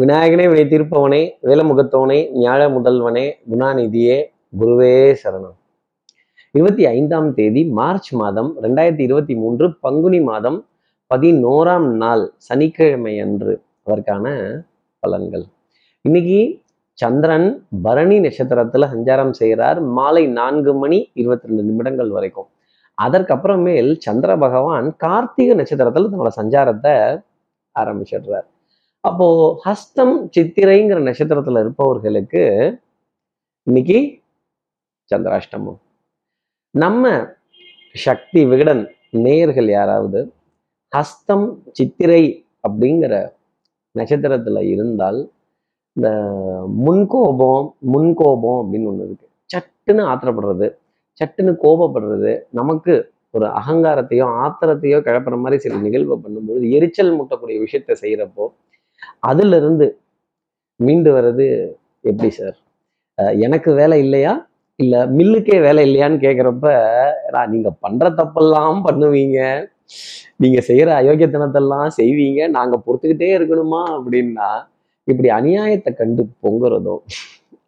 விநாயகனே வினை தீர்ப்பவனே, வேலமுகத்தவனே, ஞாழ முதல்வனே, குணாநிதியே, குருவே சரணம். 25ஆம் தேதி மார்ச் மாதம் 2023 பங்குனி மாதம் 11ஆம் நாள் சனிக்கிழமை அன்று அதற்கான பலன்கள். இன்னைக்கு சந்திரன் பரணி நட்சத்திரத்துல சஞ்சாரம் செய்கிறார் மாலை 4:22 வரைக்கும். அதற்கப்புறமேல் சந்திர பகவான் கார்த்திகை நட்சத்திரத்துல தன்னோட சஞ்சாரத்தை ஆரம்பிச்சிடுறார். அப்போ ஹஸ்தம் சித்திரைங்கிற நட்சத்திரத்துல இருப்பவர்களுக்கு இன்னைக்கு சந்திராஷ்டமம். நம்ம சக்தி விகடன் நேயர்கள் யாராவது ஹஸ்தம் சித்திரை அப்படிங்கிற நட்சத்திரத்துல இருந்தால், இந்த முன்கோபம் அப்படின்னு ஒண்ணு இருக்கு. சட்டுன்னு ஆத்திரப்படுறது, சட்டுன்னு கோபப்படுறது, நமக்கு ஒரு அகங்காரத்தையோ ஆத்திரத்தையோ கிளப்புற மாதிரி சில நிகழ்வை பண்ணும்பொழுது எரிச்சல் முட்டக்கூடிய விஷயத்த செய்யறப்போ அதுல இருந்து மீண்டு வர்றது எப்படி சார்? எனக்கு வேலை இல்லையா, இல்ல மில்லுக்கே வேலை இல்லையான்னு கேட்குறப்ப, நீங்க பண்ற தப்பெல்லாம் பண்ணுவீங்க, நீங்க செய்யற அயோக்கியத்தனத்தெல்லாம் செய்வீங்க, நாங்க பொறுத்துக்கிட்டே இருக்கணுமா அப்படின்னா, இப்படி அநியாயத்தை கண்டு பொங்குறதோ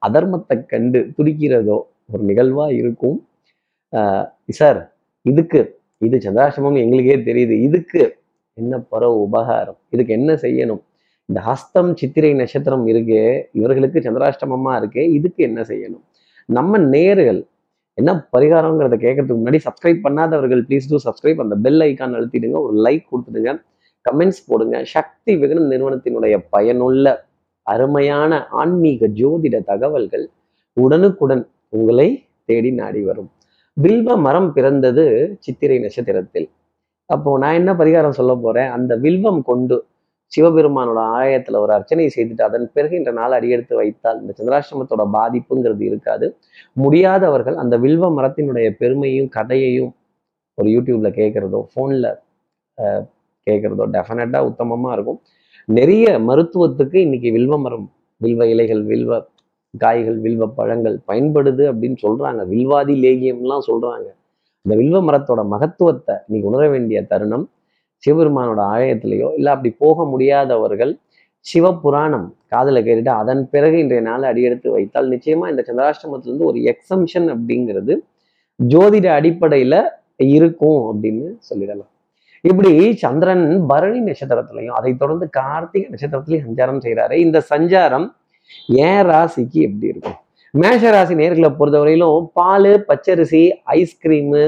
அதர்மத்தை கண்டு துடிக்கிறதோ ஒரு நிகழ்வா இருக்கும். சார் இது சந்திராஷ்டமம் எங்களுக்கே தெரியுது, இதுக்கு என்ன பரவ உபகாரம், இதுக்கு என்ன செய்யணும்? இந்த ஹஸ்தம் சித்திரை நட்சத்திரம் இருக்கு, இவர்களுக்கு சந்திராஷ்டமமா இருக்கு, இதுக்கு என்ன செய்யணும்? நம்ம நேயர்கள் என்ன பரிகாரங்கிறத கேட்கறதுக்கு முன்னாடி சப்ஸ்கிரைப் பண்ணாதவர்கள் ப்ளீஸ் டூ சப்ஸ்கிரைப், அந்த பெல் ஐக்கான் அழுத்திடுங்க, ஒரு லைக் கொடுத்துடுங்க, கமெண்ட்ஸ் போடுங்க. சக்தி விகடன் நிறுவனத்தினுடைய பயனுள்ள அருமையான ஆன்மீக ஜோதிட தகவல்கள் உடனுக்குடன் உங்களை தேடி நாடி வரும். வில்வ மரம் பிறந்தது சித்திரை நட்சத்திரத்தில். அப்போ நான் என்ன பரிகாரம் சொல்ல போறேன், அந்த வில்வம் கொண்டு சிவபெருமானோட ஆலயத்துல ஒரு அர்ச்சனை செய்துட்டு அதன் பிறகு இந்த நாள் அடியெடுத்து வைத்தால் இந்த சந்திராஷ்டமத்தோட பாதிப்புங்கிறது இருக்காது. முடியாதவர்கள் அந்த வில்வ மரத்தினுடைய பெருமையும் கதையையும் ஒரு யூடியூப்ல கேட்கறதோ ஃபோன்ல கேட்கறதோ டெஃபினட்டா உத்தமமா இருக்கும். நிறைய மருத்துவத்துக்கு இன்னைக்கு வில்வ மரம், வில்வ இலைகள், வில்வ காய்கள், வில்வ பழங்கள் பயன்படுது அப்படின்னு சொல்றாங்க. வில்வாதி லேகியம்லாம் சொல்றாங்க. அந்த வில்வ மரத்தோட மகத்துவத்தை இன்னைக்கு உணர வேண்டிய தருணம். சிவபெருமானோட ஆலயத்திலேயோ இல்லை அப்படி போக முடியாதவர்கள் சிவபுராணம் காதில் கேட்டுட்டு அதன் பிறகு இன்றைய நாளை அடியெடுத்து வைத்தால் நிச்சயமா இந்த சந்திராஷ்டமத்திலிருந்து ஒரு எக்ஸம்ஷன் அப்படிங்கிறது ஜோதிட அடிப்படையில இருக்கும் அப்படின்னு சொல்லிடலாம். இப்படி சந்திரன் பரணி நட்சத்திரத்திலையும் அதை தொடர்ந்து கார்த்திகை நட்சத்திரத்திலையும் சஞ்சாரம் செய்கிறாரு. இந்த சஞ்சாரம் ஏன் ராசிக்கு எப்படி இருக்கும்? மேஷராசி நேர்களை பொறுத்தவரையிலும் பால், பச்சரிசி, ஐஸ்கிரீமு,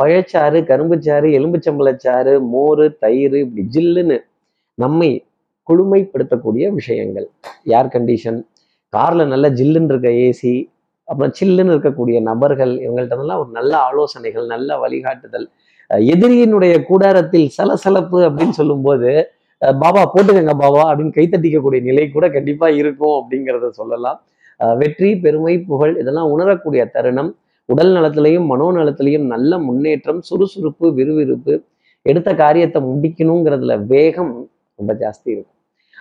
பழச்சாறு, கரும்புச்சாறு, எலும்புச்சம்பளச்சாறு, மோர், தயிர், இப்படி ஜில்லுன்னு நம்மை குளுமைப்படுத்தக்கூடிய விஷயங்கள். ஏர் கண்டிஷன் கார்ல நல்லா ஜில்லுன்னு இருக்க ஏசி, அப்புறம் சில்லுன்னு இருக்கக்கூடிய நபர்கள், இவங்கள்ட்டலாம் ஒரு நல்ல ஆலோசனைகள், நல்ல வழிகாட்டுதல். எதிரியினுடைய கூடாரத்தில் சலசலப்பு அப்படின்னு சொல்லும்போது பாபா போட்டுக்கங்க பாபா அப்படின்னு கைத்தட்டிக்கக்கூடிய நிலை கூட கண்டிப்பா இருக்கும் அப்படிங்கிறத சொல்லலாம். வெற்றி, பெருமை, புகழ் இதெல்லாம் உணரக்கூடிய தருணம். உடல் நலத்திலையும் மனோநலத்திலையும் நல்ல முன்னேற்றம், சுறுசுறுப்பு, விறுவிறுப்பு, எடுத்த காரியத்தை முடிக்கணுங்கிறதுல வேகம் ரொம்ப ஜாஸ்தி இருக்கும்.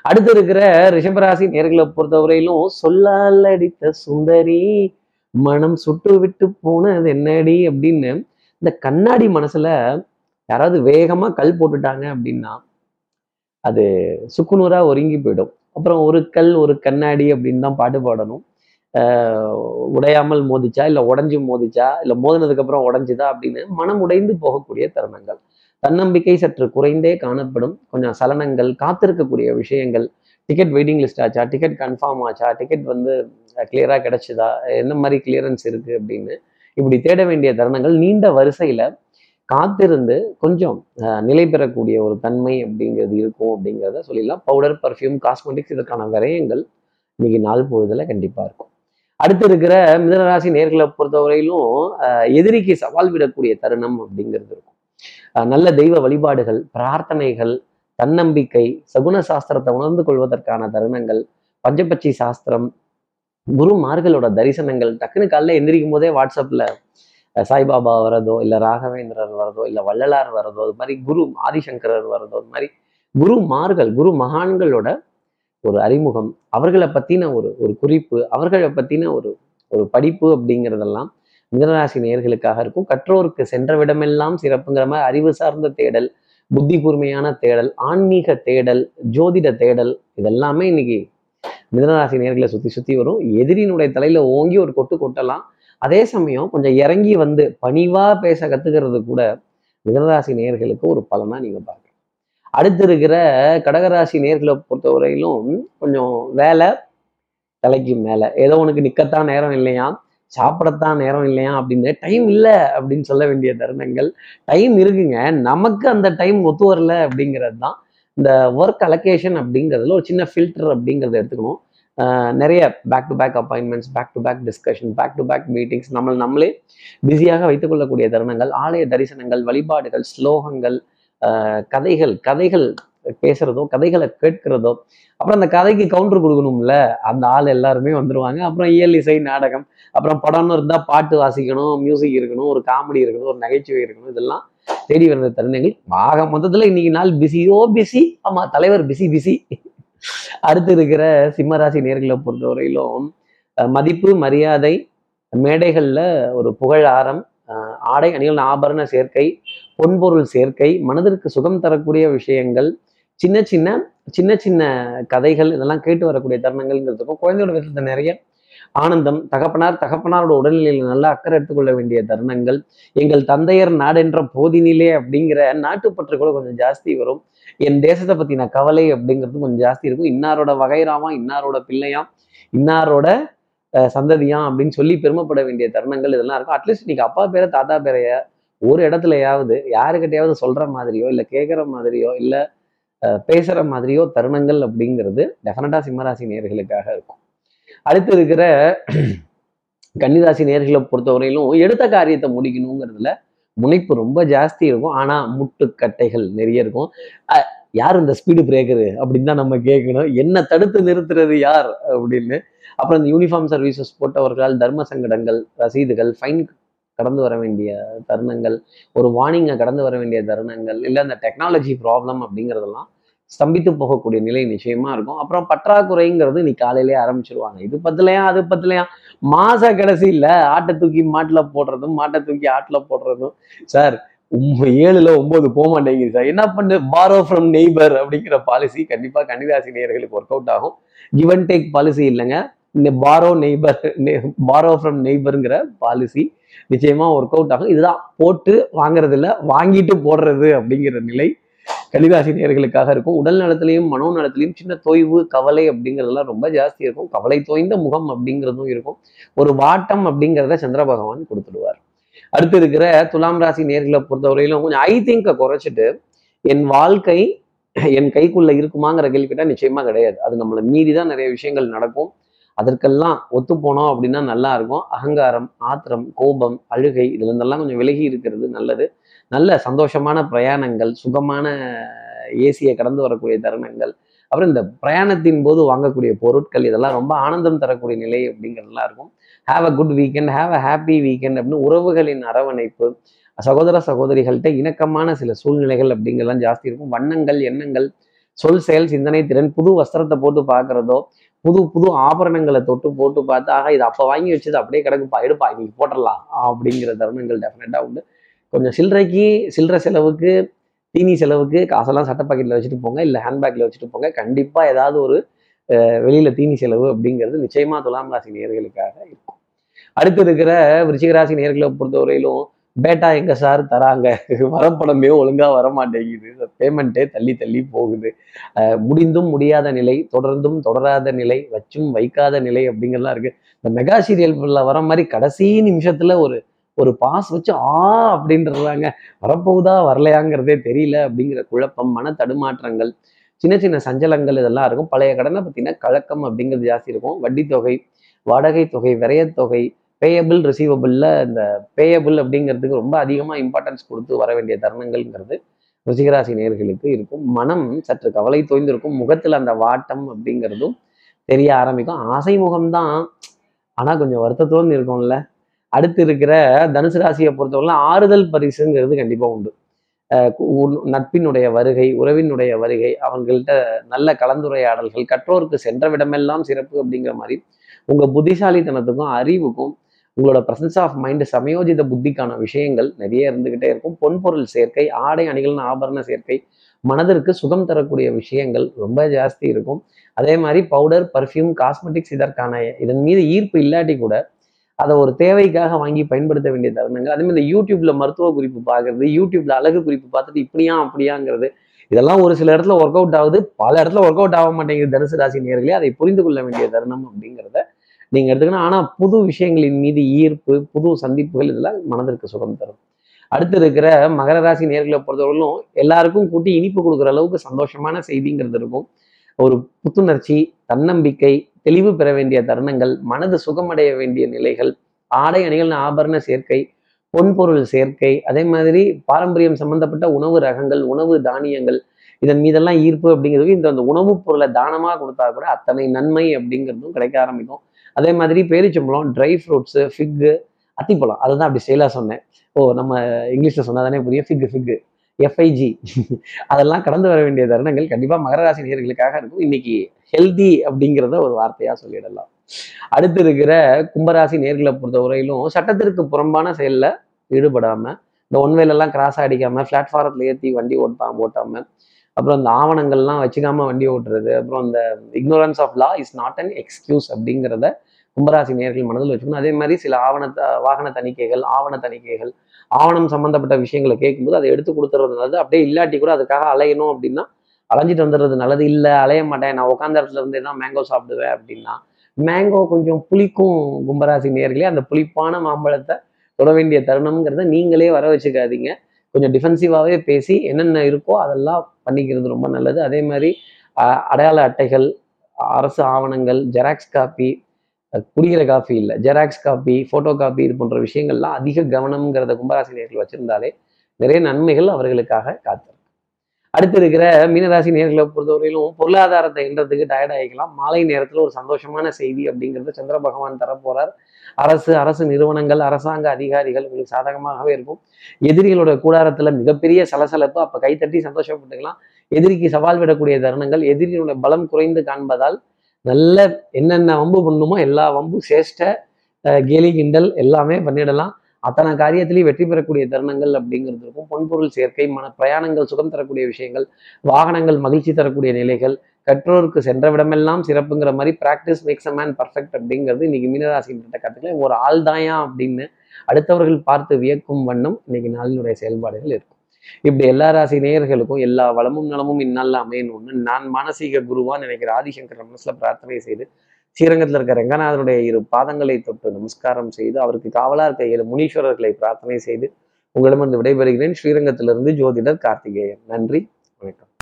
அடுத்து இருக்கிற ரிஷபராசி நேர்களை பொறுத்தவரையிலும் சொல்லால் அடித்த சுந்தரி மனம் சுட்டு விட்டு போனது என்னடி அப்படின்னு இந்த கண்ணாடி மனசுல யாராவது வேகமா கல் போட்டுட்டாங்க அப்படின்னா அது சுக்குநூறா ஒருங்கி போயிடும். அப்புறம் ஒரு கல் ஒரு கண்ணாடி அப்படின்னு தான் பாட்டு பாடணும். உடையாமல் மோதிச்சா, இல்லை உடஞ்சி மோதிச்சா, இல்லை மோதினதுக்கு அப்புறம் உடஞ்சுதா அப்படின்னு மனம் உடைந்து போகக்கூடிய தருணங்கள். தன்னம்பிக்கை சற்று குறைந்தே காணப்படும். கொஞ்சம் சலனங்கள், காத்திருக்கக்கூடிய விஷயங்கள். டிக்கெட் வெயிட்டிங் லிஸ்ட் ஆச்சா, டிக்கெட் கன்ஃபார்ம் ஆச்சா, டிக்கெட் கிளியராக கிடைச்சிதா, என்ன மாதிரி கிளியரன்ஸ் இருக்கு அப்படின்னு இப்படி தேட வேண்டிய தருணங்கள். நீண்ட வரிசையில காத்திருந்து கொஞ்சம் நிலை பெறக்கூடிய ஒரு தன்மை அப்படிங்கிறது இருக்கும் அப்படிங்கிறத சொல்லிடலாம். பவுடர், பர்ஃப்யூம், காஸ்மெட்டிக்ஸ் இதற்கான விரயங்கள் இன்னைக்கு நாள் பொழுதில் கண்டிப்பா இருக்கும். அடுத்து இருக்கிற மிதனராசி நேர்களை பொறுத்தவரையிலும் எதிரிக்கு சவால் விடக்கூடிய தருணம் அப்படிங்கிறது இருக்கும். நல்ல தெய்வ வழிபாடுகள், பிரார்த்தனைகள், தன்னம்பிக்கை, சகுன சாஸ்திரத்தை உணர்ந்து கொள்வதற்கான தருணங்கள், பஞ்சபட்சி சாஸ்திரம், குருமார்களோட தரிசனங்கள். டக்குன்னு காலைல எந்திரிக்கும் போதே வாட்ஸ்அப்ல சாய்பாபா வரதோ, இல்லை ராகவேந்திரர் வரதோ, இல்லை வள்ளலார் வரதோ, அது மாதிரி குரு ஆதிசங்கரர் வரதோ, அது மாதிரி குருமார்கள், குரு மகான்களோட ஒரு அறிமுகம், அவர்களை பத்தின ஒரு குறிப்பு, அவர்களை பத்தின ஒரு படிப்பு அப்படிங்கிறதெல்லாம் மிதனராசி நேயர்களுக்காக இருக்கும். கற்றோருக்கு சென்ற விடமெல்லாம் சிறப்புங்கிற மாதிரி அறிவு சார்ந்த தேடல், புத்தி கூர்மையான தேடல், ஆன்மீக தேடல், ஜோதிட தேடல், இதெல்லாமே இன்னைக்கு மிதனராசி நேர்களை சுற்றி சுற்றி வரும். எதிரினுடைய தலையில ஓங்கி ஒரு கொட்டு கொட்டலாம். அதே சமயம் கொஞ்சம் இறங்கி வந்து பணிவாக பேச கற்றுக்கிறது கூட மிதனராசி நேர்களுக்கு ஒரு பலனாக நீங்கள் பார்க்கலாம். அடுத்து இருக்கிற கடகராசி நேர்களை பொறுத்தவரையிலும் கொஞ்சம் வேலை தலைக்கு மேலே, ஏதோ உனக்கு நிற்கத்தான் நேரம் இல்லையா, சாப்பிடத்தான் நேரம் இல்லையா அப்படின்னு, டைம் இல்லை அப்படின்னு சொல்ல வேண்டிய தருணங்கள். டைம் இருக்குங்க, நமக்கு அந்த டைம் ஒத்து வரல அப்படிங்கிறது தான் இந்த ஒர்க் அலோகேஷன் அப்படிங்கிறதுல ஒரு சின்ன ஃபில்டர் அப்படிங்கிறத எடுத்துக்கணும். நிறைய back to back appointments, back to back discussion, back to back meetings, நம்மளே பிஸியாக வைத்துக்கொள்ளக்கூடிய தருணங்கள், ஆலய தரிசனங்கள், வழிபாடுகள், ஸ்லோகங்கள், கதைகள் பேசுறதோ கதைகளை கேட்கிறதோ, அப்புறம் அந்த கதைக்கு கவுண்டர் கொடுக்கணும்ல அந்த ஆள் எல்லாருமே வந்துருவாங்க. அப்புறம் இயல் இசை நாடகம், அப்புறம் படம்னு இருந்தால் பாட்டு வாசிக்கணும், மியூசிக் இருக்கணும், ஒரு காமெடி இருக்கணும், ஒரு நகைச்சுவை இருக்கணும், இதெல்லாம் தேடி வந்த தருணங்கள். ஆக மொத்தத்தில் இன்னைக்கு நாள் பிஸியோ பிஸி. ஆமாம், தலைவர் பிஸி பிஸி. அடுத்து இருக்கிற சிம்மராசி நேர்களை பொறுத்தவரையிலும் மதிப்பு மரியாதை, மேடைகளில் ஒரு புகழாரம், ஆடை அணிகள் ஆபரண சேர்க்கை, பொன்பொருள் சேர்க்கை, மனதிற்கு சுகம் தரக்கூடிய விஷயங்கள், சின்ன சின்ன கதைகள், இதெல்லாம் கேட்டு வரக்கூடிய தருணங்கள்ங்கிறதுக்கும், குழந்தையோட விஷயத்தில் நிறைய ஆனந்தம், தகப்பனாரோட உடல்நிலையில் நல்லா அக்கறை எடுத்துக்கொள்ள வேண்டிய தருணங்கள், எங்கள் தந்தையர் நாடென்ற போதினிலே அப்படிங்கிற நாட்டுப்பற்று கூட கொஞ்சம் ஜாஸ்தி வரும். என் தேசத்தை பற்றின கவலை அப்படிங்கிறது கொஞ்சம் ஜாஸ்தி இருக்கும். இன்னாரோட வகைராமா, இன்னாரோட பிள்ளையாம், இன்னாரோட சந்ததியா அப்படின்னு சொல்லி பெருமைப்பட வேண்டிய தருணங்கள் இதெல்லாம் இருக்கும். அட்லீஸ்ட் இன்னைக்கு அப்பா பேரை தாத்தா பேரைய ஒரு இடத்துலையாவது யாருக்கிட்டையாவது சொல்கிற மாதிரியோ இல்லை கேட்குற மாதிரியோ இல்லை பேசுகிற மாதிரியோ தருணங்கள் அப்படிங்கிறது டெஃபினட்டாக சிம்மராசி நேர்களுக்காக இருக்கும். அடுத்து இருக்கிற கன்னிராசி நேர்களை பொறுத்தவரையிலும் எடுத்த காரியத்தை முடிக்கணுங்கிறதுல முனைப்பு ரொம்ப ஜாஸ்தி இருக்கும். ஆனால் முட்டுக்கட்டைகள் நிறைய இருக்கும். யார் இந்த ஸ்பீடு பிரேக்கரு அப்படின்னு தான் நம்ம கேட்கணும். என்ன தடுத்து நிறுத்துறது யார் அப்படின்னு. அப்புறம் இந்த யூனிஃபார்ம் சர்வீசஸ் போட்டவர்களால் தர்ம சங்கடங்கள், ரசீதுகள், ஃபைன் கடந்து வர வேண்டிய தருணங்கள், ஒரு வார்னிங்கை கடந்து வர வேண்டிய தருணங்கள், இல்லை அந்த டெக்னாலஜி ப்ராப்ளம் அப்படிங்கிறதெல்லாம் ஸ்தம்பித்து போகக்கூடிய நிலை நிச்சயமாக இருக்கும். அப்புறம் பற்றாக்குறைங்கிறது இன்னைக்கு காலையிலேயே ஆரம்பிச்சிருவாங்க. இது பத்தலையா அது பத்தலையா, மாச கடைசியில் ஆட்டை தூக்கி மாட்டில் போடுறதும் மாட்டை தூக்கி ஆட்டில் போடுறதும், சார் 7ல் 9 போக மாட்டேங்குது சார் என்ன பண்ணு, பாரோ ஃப்ரம் நெய்பர் அப்படிங்கிற பாலிசி கண்டிப்பாக கன்னிராசி நேயர்களுக்கு ஒர்க் அவுட் ஆகும். கிவ் அண்ட் டேக் பாலிசி இல்லைங்க, இந்த பாரோ ஃப்ரம் நெய்பருங்கிற பாலிசி நிச்சயமாக ஒர்க் அவுட் ஆகும். இதுதான் போட்டு வாங்குறதில்ல, வாங்கிட்டு போடுறது அப்படிங்கிற நிலை கன்னிராசி நேயர்களுக்காக இருக்கும். உடல் நலத்திலையும் மனோ நலத்திலையும் சின்ன தொய்வு, கவலை அப்படிங்கிறதுலாம் ரொம்ப ஜாஸ்தி இருக்கும். கவலை தோய்ந்த முகம் அப்படிங்கிறதும் இருக்கும். ஒரு வாட்டம் அப்படிங்கிறத சந்திர பகவான் கொடுத்துடுவார். அடுத்து இருக்கிற துலாம் ராசி நேர்களை பொறுத்தவரையிலும் கொஞ்சம் ஐ திங்கை குறைச்சிட்டு என் வாழ்க்கை என் கைக்குள்ளே இருக்குமாங்கிற கேள்வி கேட்டால் நிச்சயமாக கிடையாது. அது நம்மளை மீறி தான் நிறைய விஷயங்கள் நடக்கும். அதற்கெல்லாம் ஒத்து போனோம் அப்படின்னா நல்லா இருக்கும். அகங்காரம், ஆத்திரம், கோபம், அழுகை இதுல இருந்தெல்லாம் கொஞ்சம் விலகி இருக்கிறது நல்லது. நல்ல சந்தோஷமான பிரயாணங்கள், சுகமான ஏசியை கடந்து வரக்கூடிய தருணங்கள், அப்புறம் இந்த பிரயாணத்தின் போது வாங்கக்கூடிய பொருட்கள், இதெல்லாம் ரொம்ப ஆனந்தம் தரக்கூடிய நிலை அப்படிங்கிறதுலாம் இருக்கும். Have a good weekend, have a happy weekend அப்படின்னு உறவுகளின் அரவணைப்பு, சகோதர சகோதரிகள்கிட்ட இணக்கமான சில சூழ்நிலைகள் அப்படிங்கிறதெல்லாம் ஜாஸ்தி இருக்கும். வண்ணங்கள், எண்ணங்கள், சொல், செயல், சிந்தனை திறன், புது வஸ்திரத்தை போட்டு பார்க்குறதோ புது ஆபரணங்களை போட்டு பார்த்து ஆக இது அப்போ வாங்கி வச்சது அப்படியே கிடக்குப்பா, எடுப்பா இன்னைக்கு போட்டுடலாம் அப்படிங்கிற தருணங்கள் டெஃபினட்டாக உண்டு. கொஞ்சம் சில்லற செலவுக்கு, தீனி செலவுக்கு காசெல்லாம் சட்டை பாக்கெட்டில் வச்சுட்டு போங்க, இல்லை ஹேண்ட்பேக்கில் வச்சுட்டு போங்க. கண்டிப்பாக ஏதாவது ஒரு வெளியில் தீனி செலவு அப்படிங்கிறது நிச்சயமாக துலாம் ராசி நேர்களுக்காக இருக்கும். அடுத்து இருக்கிற விருச்சிகராசி நேர்களை பொறுத்தவரையிலும் பேட்டா எங்க சார் தராங்க, வரப்படமே ஒழுங்காக வரமாட்டேங்குது, பேமெண்ட்டே தள்ளி போகுது, முடிந்தும் முடியாத நிலை, தொடர்ந்தும் தொடராத நிலை, வச்சும் வைக்காத நிலை அப்படிங்கிறலாம் இருக்குது. இந்த மெகா சீரியல்ல வர மாதிரி கடைசி நிமிஷத்தில் ஒரு பாஸ் வச்சு அப்படின்றாங்க, வரப்போகுதா வரலையாங்கிறதே தெரியல அப்படிங்கிற குழப்பம், மன தடுமாற்றங்கள், சின்ன சஞ்சலங்கள் இதெல்லாம் இருக்கும். பழைய கடனை பற்றின கலக்கம் அப்படிங்கிறது ஜாஸ்தி இருக்கும். வட்டி தொகை, வாடகை தொகை, விரையத்தொகை, பேயபிள், ரிசீவபிளில் இந்த பேயபிள் அப்படிங்கிறதுக்கு ரொம்ப அதிகமாக இம்பார்ட்டன்ஸ் கொடுத்து வர வேண்டிய தருணங்கள்ங்கிறது ரிஷிகராசி நேர்களுக்கு இருக்கும். மனம் சற்று கவலை தோய்ந்திருக்கும். முகத்தில் அந்த வாட்டம் அப்படிங்கிறதும் தெரிய ஆரம்பிக்கும். ஆசை முகம்தான், ஆனால் கொஞ்சம் வருத்தத்தோடு இருக்கும்ல. அடுத்து இருக்கிற தனுசு ராசியை பொறுத்தவரைலாம் ஆறுதல் பரிசுங்கிறது கண்டிப்பாக உண்டு. நட்பினுடைய வருகை, உறவினுடைய வருகை, அவங்கள்ட்ட நல்ல கலந்துரையாடல்கள், கற்றோருக்கு சென்ற விடமெல்லாம் சிறப்பு அப்படிங்கிற மாதிரி உங்கள் புத்திசாலித்தனத்துக்கும் அறிவுக்கும் உங்களோட பிரசன்ஸ் ஆஃப் மைண்டு சமயோஜித புத்திக்கான விஷயங்கள் நிறைய இருந்துகிட்டே இருக்கும். பொன்பொருள் சேர்க்கை, ஆடை அணிகள், ஆபரண சேர்க்கை, மனதிற்கு சுகம் தரக்கூடிய விஷயங்கள் ரொம்ப ஜாஸ்தி இருக்கும். அதே மாதிரி பவுடர், பர்ஃப்யூம், காஸ்மெட்டிக்ஸ் இதற்கான இதன் மீது ஈர்ப்பு இல்லாட்டி கூட அதை ஒரு தேவைக்காக வாங்கி பயன்படுத்த வேண்டிய தருணங்கள். அதே மாதிரி இந்த யூடியூப்ல மருத்துவ குறிப்பு பார்க்கறது, யூடியூப்ல அழகு குறிப்பு பார்த்துட்டு இப்படியா அப்படியாங்கிறது இதெல்லாம் ஒரு சில இடத்துல ஒர்க் அவுட் ஆகுது, பல இடத்துல ஒர்க் அவுட் ஆக மாட்டேங்குது. தனுசு ராசி நேயர்களே, அதை புரிந்து கொள்ள வேண்டிய தருணம் அப்படிங்கிறத நீங்க எடுத்துக்கணும். ஆனா புது விஷயங்களின் மீது ஈர்ப்பு, புது சந்திப்புகள் இதெல்லாம் மனதிற்கு சுகம் தரும். அடுத்து இருக்கிற மகர ராசி நேர்களை பொறுத்தவரையிலும் எல்லாருக்கும் கூட்டி இனிப்பு கொடுக்குற அளவுக்கு சந்தோஷமான செய்திங்கிறது இருக்கும். ஒரு புத்துணர்ச்சி, தன்னம்பிக்கை, தெளிவு பெற வேண்டிய தருணங்கள், மனது சுகமடைய வேண்டிய நிலைகள், ஆடை அணிகள், ஆபரண சேர்க்கை, பொன்பொருள் சேர்க்கை, அதே மாதிரி பாரம்பரியம் சம்பந்தப்பட்ட உணவு ரகங்கள், உணவு தானியங்கள் இதன் மீதெல்லாம் ஈர்ப்பு அப்படிங்கிறது. இந்த உணவுப் பொருளை தானமாக கொடுத்தா கூட அத்தனை நன்மை அப்படிங்கிறதும் கிடைக்க ஆரம்பிக்கும். அதே மாதிரி பேரிச்சம்பழம், ட்ரை ஃப்ரூட்ஸு, ஃபிக்கு, அத்திப்பழம், அதுதான் அப்படி ஸ்டைலாக சொன்னேன். ஓ, நம்ம இங்கிலீஷில் சொன்னாதானே புரியும், ஃபிக்கு எஃப்ஐஜி, அதெல்லாம் கடந்து வர வேண்டிய தருணங்கள் கண்டிப்பாக மகர ராசி நேயர்களுக்காக இருக்கும். இன்னைக்கு ஹெல்தி அப்படிங்கிறத ஒரு வார்த்தையாக சொல்லிடலாம். அடுத்து இருக்கிற கும்பராசி நேர்களை பொறுத்த வரையிலும் சட்டத்திற்கு புறம்பான செயலில் ஈடுபடாமல், இந்த ஒன்வேலெல்லாம் கிராஸ் அடிக்காமல், பிளாட்ஃபாரத்தில் ஏற்றி வண்டி ஓட்டாமல், அப்புறம் இந்த ஆவணங்கள்லாம் வச்சுக்காமல் வண்டி ஓட்டுறது, அப்புறம் இந்த ignorance of law is not an excuse அப்படிங்கிறத கும்பராசி நேர்கள் மனதில் வச்சுக்கணும். அதே மாதிரி சில வாகன தணிக்கைகள், ஆவணம் சம்மந்தப்பட்ட விஷயங்களை கேட்கும்போது அதை எடுத்து கொடுத்துறது நல்லது. அப்படியே இல்லாட்டி கூட அதுக்காக அலையணும் அப்படின்னா அலைஞ்சிட்டு வந்துடுறது நல்லது. இல்லை அலைய மாட்டேன், நான் உட்காந்த இடத்துல இருந்து என்ன மேங்கோ சாப்பிடுவேன் அப்படின்னா மேங்கோ கொஞ்சம் புளிக்கும் கும்பராசி நேர்களே, அந்த புளிப்பான மாம்பழத்தை தொட வேண்டிய தருணம்ங்கிறத நீங்களே வர வச்சுக்காதீங்க. கொஞ்சம் டிஃபென்சிவாகவே பேசி என்னென்ன இருக்கோ அதெல்லாம் பண்ணிக்கிறது ரொம்ப நல்லது. அதே மாதிரி அடையாள அட்டைகள், அரசு ஆவணங்கள், ஜெராக்ஸ் காப்பி, குடிக்கிற காஃபி இல்லை ஜெராக்ஸ் காப்பி, ஃபோட்டோ காப்பி இது போன்ற விஷயங்கள்லாம் அதிக கவனம்ங்கிறத கும்பராசி நேர்கள் வச்சிருந்தாலே நிறைய நன்மைகள் அவர்களுக்காக காத்திருக்கும். அடுத்து இருக்கிற மீனராசி நேர்களை பொறுத்தவரையிலும் பொருளாதாரத்தை என்றதுக்கு டயர்ட் ஆகிக்கலாம். மாலை நேரத்தில் ஒரு சந்தோஷமான செய்தி அப்படிங்கிறது சந்திர பகவான் தரப்போறார். அரசு நிறுவனங்கள், அரசாங்க அதிகாரிகள் உங்களுக்கு சாதகமாகவே இருக்கும். எதிரிகளோட கூடாரத்துல மிகப்பெரிய சலசலப்பு, அப்போ கைத்தட்டி சந்தோஷப்பட்டுக்கலாம். எதிரிக்கு சவால் விடக்கூடிய தருணங்கள், எதிரியோட பலம் குறைந்து காண்பதால் நல்ல என்னென்ன வம்பு பண்ணுமோ எல்லா வம்பு, சேஷ்ட, கேலி, கிண்டல் எல்லாமே பண்ணிடலாம். அத்தனை காரியத்திலையும் வெற்றி பெறக்கூடிய தருணங்கள் அப்படிங்கிறது இருக்கும். பொன்பொருள் சேர்க்கை, மன பிரயாணங்கள் சுகம் தரக்கூடிய விஷயங்கள், வாகனங்கள் மகிழ்ச்சி தரக்கூடிய நிலைகள், கற்றோருக்கு சென்ற விடமெல்லாம் சிறப்புங்கிற மாதிரி practice makes a man perfect அப்படிங்கிறது இன்னைக்கு மீனராசிங்கிட்ட கற்றுக்கலாம். ஒரு ஆள் தாயா அப்படின்னு அடுத்தவர்கள் பார்த்து வியக்கும் வண்ணம் இன்னைக்கு நாளினுடைய செயல்பாடுகள் இருக்கும். இப்படி எல்லா ராசி நேயர்களுக்கும் எல்லா வளமும் நலமும் இந்நாளில் அமையணும்னு நான் மானசீக குருவான்னு நினைக்கிற ஆதிசங்கர மனசுல பிரார்த்தனை செய்து, ஸ்ரீரங்கத்தில் இருக்கிற ரங்கநாதனுடைய இரு பாதங்களை தொட்டு நமஸ்காரம் செய்து, அவருக்கு காவலாக இருக்க 7 முனீஸ்வரர்களை பிரார்த்தனை செய்து உங்களிடமிருந்து விடைபெறுகிறேன். ஸ்ரீரங்கத்திலிருந்து ஜோதிடர் கார்த்திகேயன். நன்றி.